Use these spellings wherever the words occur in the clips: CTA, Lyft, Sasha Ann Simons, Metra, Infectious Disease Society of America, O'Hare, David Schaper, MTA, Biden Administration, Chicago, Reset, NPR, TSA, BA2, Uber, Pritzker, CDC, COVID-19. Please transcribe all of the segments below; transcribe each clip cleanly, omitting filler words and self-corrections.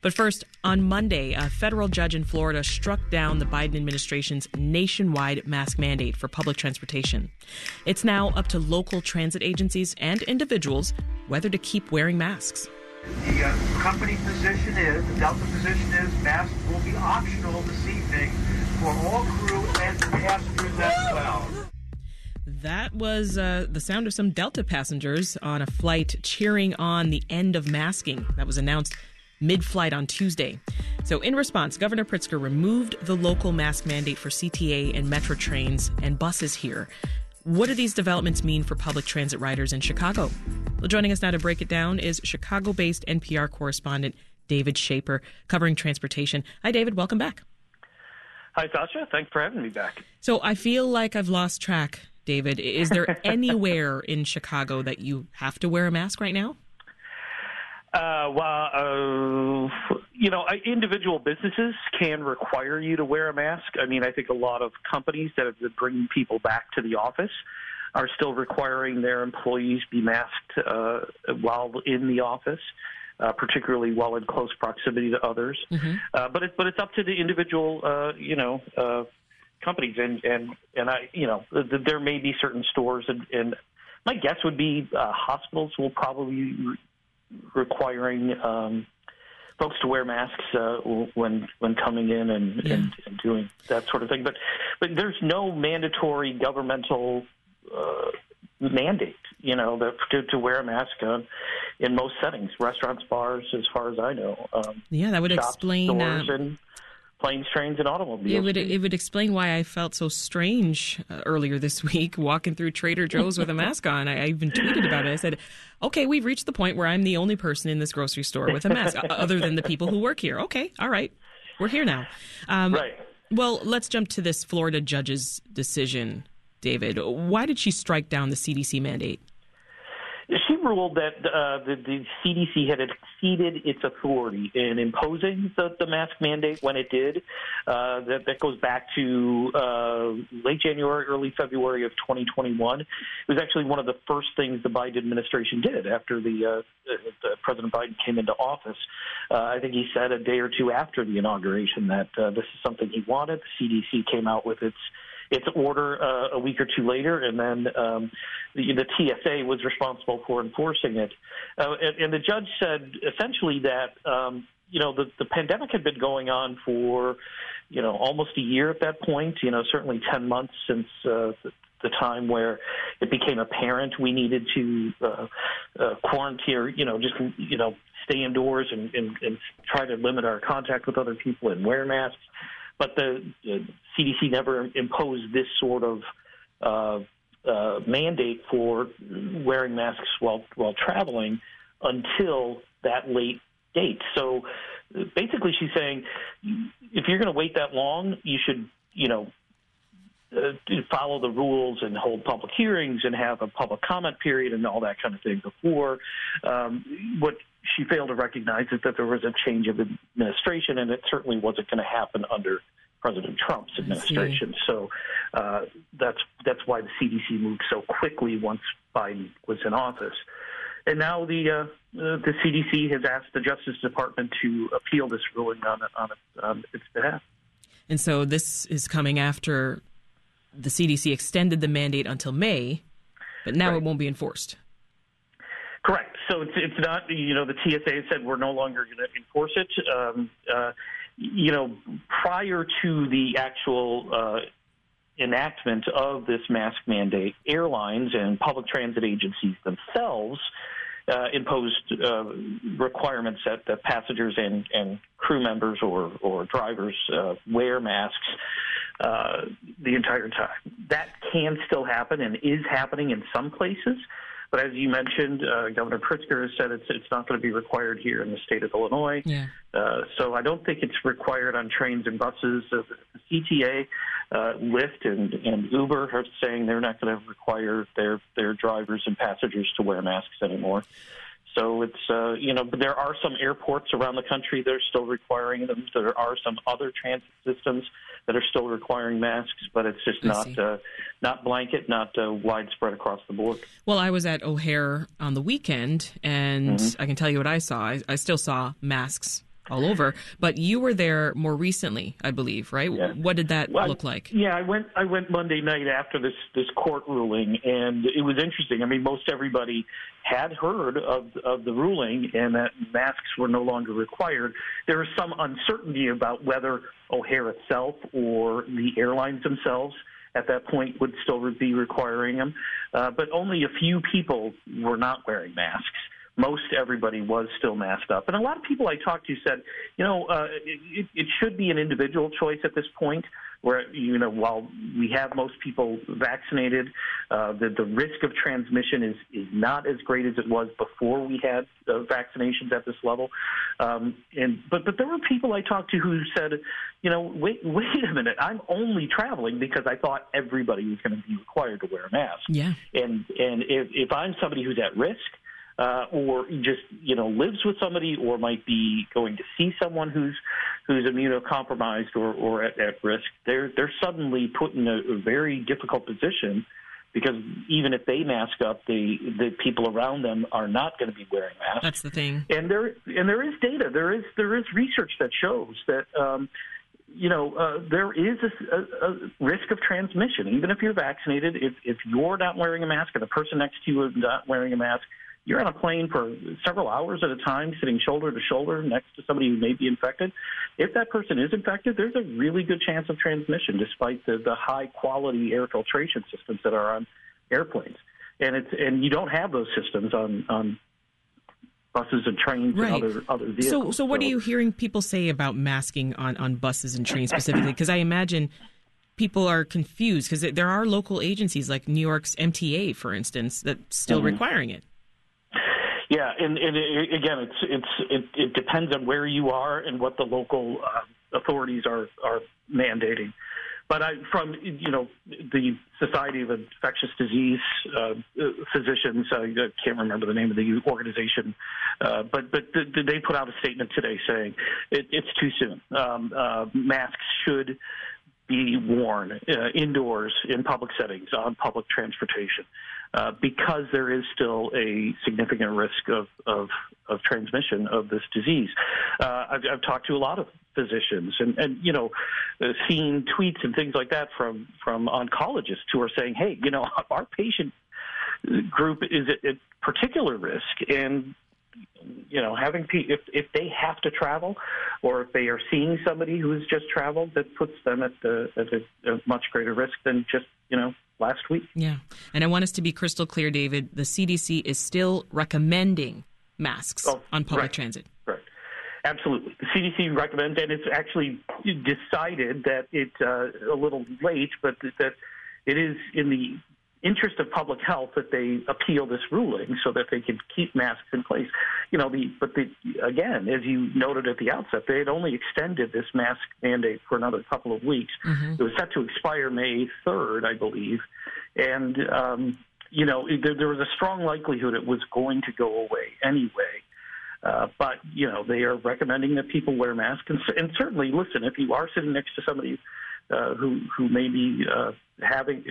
But first, on Monday, a federal judge in Florida struck down the Biden administration's nationwide mask mandate for public transportation. It's now up to local transit agencies and individuals whether to keep wearing masks. The company position is, the Delta position is, masks will be optional this evening for all crew and passengers as well. That was the sound of some Delta passengers on a flight cheering on the end of masking that was announced mid-flight on Tuesday. So in response, Governor Pritzker removed the local mask mandate for CTA and Metra trains and buses here. What do these developments mean for public transit riders in Chicago? Well, joining us now to break it down is Chicago-based NPR correspondent David Schaper, covering transportation. Hi, David. Welcome back. Hi, Sasha. Thanks for having me back. So I feel like I've lost track, David. Is there anywhere in Chicago that you have to wear a mask right now? Individual businesses can require you to wear a mask. I mean, I think a lot of companies that have been bringing people back to the office are still requiring their employees be masked while in the office, particularly while in close proximity to others. Mm-hmm. But it's up to the individual, companies. And there may be certain stores, and my guess would be hospitals will probably requiring folks to wear masks when coming in and doing that sort of thing. But there's no mandatory governmental mandate, to wear a mask in most settings, restaurants, bars, as far as I know. That would shops, explain stores, and planes, trains, and automobiles. It would explain why I felt so strange earlier this week walking through Trader Joe's with a mask on. I even tweeted about it. I said, okay, we've reached the point where I'm the only person in this grocery store with a mask other than the people who work here. Okay, all right, we're here now. Right. Well, let's jump to this Florida judge's decision, David. Why did she strike down the CDC mandate? She ruled that the CDC had exceeded its authority in imposing the mask mandate when it did. That goes back to late January, early February of 2021. It was actually one of the first things the Biden administration did after the President Biden came into office. I think he said a day or two after the inauguration that this is something he wanted. The CDC came out with its order a week or two later, and then the TSA was responsible for enforcing it. And the judge said essentially that, the pandemic had been going on for, almost a year at that point, certainly 10 months since the time where it became apparent we needed to quarantine, stay indoors and try to limit our contact with other people and wear masks. But the CDC never imposed this sort of mandate for wearing masks while traveling until that late date. So basically she's saying if you're going to wait that long, you should, follow the rules and hold public hearings and have a public comment period and all that kind of thing before. What she failed to recognize is that there was a change of administration, and it certainly wasn't going to happen under President Trump's administration. So that's why the CDC moved so quickly once Biden was in office. And now the CDC has asked the Justice Department to appeal this ruling on its behalf. And so this is coming after the CDC extended the mandate until May, but now It won't be enforced. Correct. So it's not, the TSA said we're no longer going to enforce it. Prior to the actual enactment of this mask mandate, airlines and public transit agencies themselves imposed requirements that passengers and crew members or drivers wear masks the entire time. That can still happen and is happening in some places. But as you mentioned, Governor Pritzker has said it's not going to be required here in the state of Illinois. Yeah. So I don't think it's required on trains and buses. The CTA, Lyft, and Uber are saying they're not going to require their drivers and passengers to wear masks anymore. So it's, there are some airports around the country that are still requiring them. There are some other transit systems that are still requiring masks, but it's just not blanket, not widespread across the board. Well, I was at O'Hare on the weekend, and I can tell you what I saw. I still saw masks all over. But you were there more recently, I believe, right? Yeah. What did that look like? Yeah, I went Monday night after this court ruling, and it was interesting. I mean, most everybody had heard of the ruling and that masks were no longer required. There was some uncertainty about whether O'Hare itself or the airlines themselves at that point would still be requiring them. But only a few people were not wearing masks. Most everybody was still masked up. And a lot of people I talked to said, you know, it should be an individual choice at this point, where, you know, while we have most people vaccinated, the risk of transmission is not as great as it was before we had vaccinations at this level. But there were people I talked to who said, you know, wait a minute, I'm only traveling because I thought everybody was going to be required to wear a mask. Yeah. And if I'm somebody who's at risk, or just, you know, lives with somebody or might be going to see someone who's immunocompromised or at risk, they're suddenly put in a very difficult position, because even if they mask up, the people around them are not going to be wearing masks. That's the thing. And there is data. There is research that shows that there is a risk of transmission. Even if you're vaccinated, if you're not wearing a mask and the person next to you is not wearing a mask, you're on a plane for several hours at a time, sitting shoulder to shoulder next to somebody who may be infected. If that person is infected, there's a really good chance of transmission, despite the high-quality air filtration systems that are on airplanes. And you don't have those systems on buses and trains, right, and other vehicles. So what are you hearing people say about masking on buses and trains specifically? Because I imagine people are confused, because there are local agencies like New York's MTA, for instance, that's still requiring it. Yeah, and again, it depends on where you are and what the local authorities are mandating. But from the Society of Infectious Disease Physicians, I can't remember the name of the organization, but they put out a statement today saying it's too soon. Masks should be worn indoors, in public settings, on public transportation, because there is still a significant risk of transmission of this disease. I've talked to a lot of physicians and seen tweets and things like that from oncologists who are saying, hey, you know, our patient group is at particular risk, and you know, having if they have to travel, or if they are seeing somebody who's just traveled, that puts them at a much greater risk than just, you know, last week. Yeah, and I want us to be crystal clear, David. The CDC is still recommending masks on public transit. Right. Absolutely. The CDC recommends, and it's actually decided that it's a little late, but that it is in the interest of public health that they appeal this ruling so that they can keep masks in place. You know, again, as you noted at the outset, they had only extended this mask mandate for another couple of weeks. Mm-hmm. It was set to expire May 3rd, I believe. And, you know, there was a strong likelihood it was going to go away anyway. But, you know, they are recommending that people wear masks. And certainly, listen, if you are sitting next to somebody who may be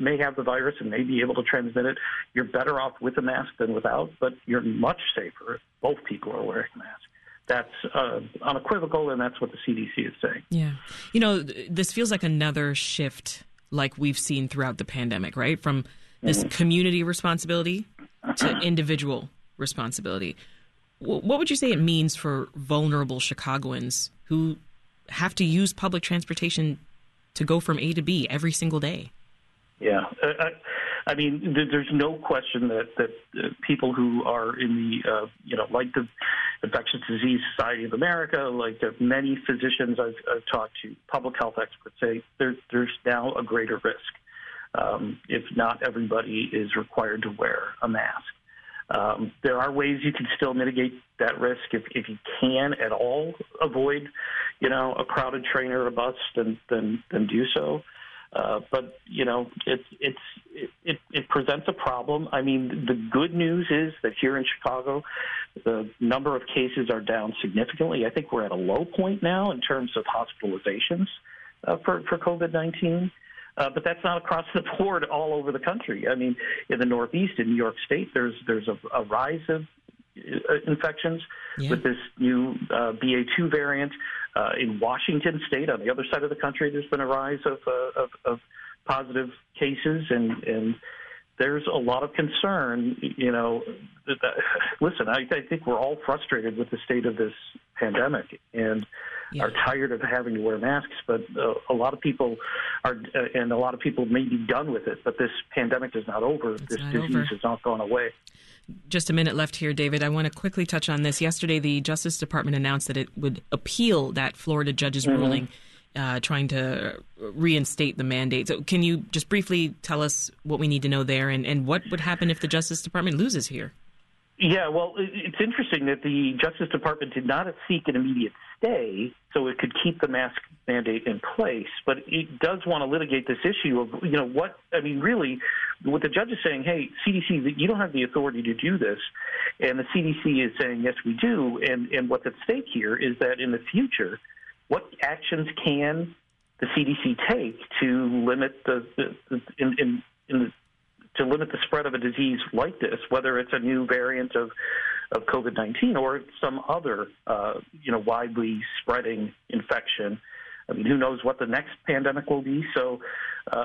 may have the virus and may be able to transmit it, you're better off with a mask than without, but you're much safer if both people are wearing masks. That's unequivocal, and that's what the CDC is saying. Yeah. You know, this feels like another shift like we've seen throughout the pandemic, right? From this community responsibility to individual responsibility. What would you say it means for vulnerable Chicagoans who have to use public transportation to go from A to B every single day? Yeah. I mean, there's no question that people who are in the, like the Infectious Disease Society of America, like the many physicians I've talked to, public health experts say there's now a greater risk if not everybody is required to wear a mask. There are ways you can still mitigate that risk if you can at all avoid, you know, a crowded train or a bus, then do so. But you know, it presents a problem. I mean, the good news is that here in Chicago, the number of cases are down significantly. I think we're at a low point now in terms of hospitalizations for COVID-19. But that's not across the board all over the country. I mean, in the Northeast, in New York State, there's a rise of infections with this new BA2 variant. In Washington State, on the other side of the country, there's been a rise of positive cases, and there's a lot of concern. You know, listen, I think we're all frustrated with the state of this pandemic and are tired of having to wear masks, but a lot of people are, and a lot of people may be done with it, but this pandemic is not over. This disease has not gone away. Just a minute left here, David. I want to quickly touch on this. Yesterday, the Justice Department announced that it would appeal that Florida judge's ruling trying to reinstate the mandate. So can you just briefly tell us what we need to know there, and what would happen if the Justice Department loses here? Yeah, well, it's interesting that the Justice Department did not seek an immediate stay so it could keep the mask mandate in place, but it does want to litigate this issue of, you know, what, I mean, really, what the judge is saying, hey, CDC, you don't have the authority to do this, and the CDC is saying, yes, we do, and what's at stake here is that in the future, what actions can the CDC take to limit to limit the spread of a disease like this, whether it's a new variant of COVID-19 or some other, widely spreading infection. I mean, who knows what the next pandemic will be? So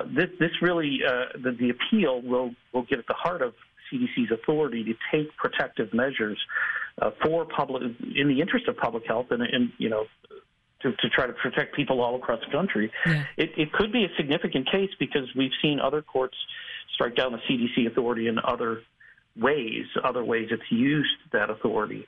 this really, the appeal will get at the heart of CDC's authority to take protective measures for public, in the interest of public health, and to try to protect people all across the country. Yeah. It could be a significant case because we've seen other courts strike down the CDC authority in other ways it's used that authority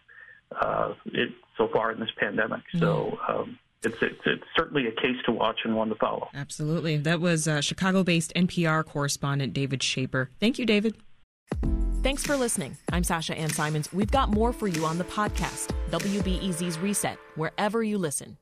so far in this pandemic. Yeah. So it's certainly a case to watch and one to follow. Absolutely. That was Chicago-based NPR correspondent David Schaper. Thank you, David. Thanks for listening. I'm Sasha Ann Simons. We've got more for you on the podcast, WBEZ's Reset, wherever you listen.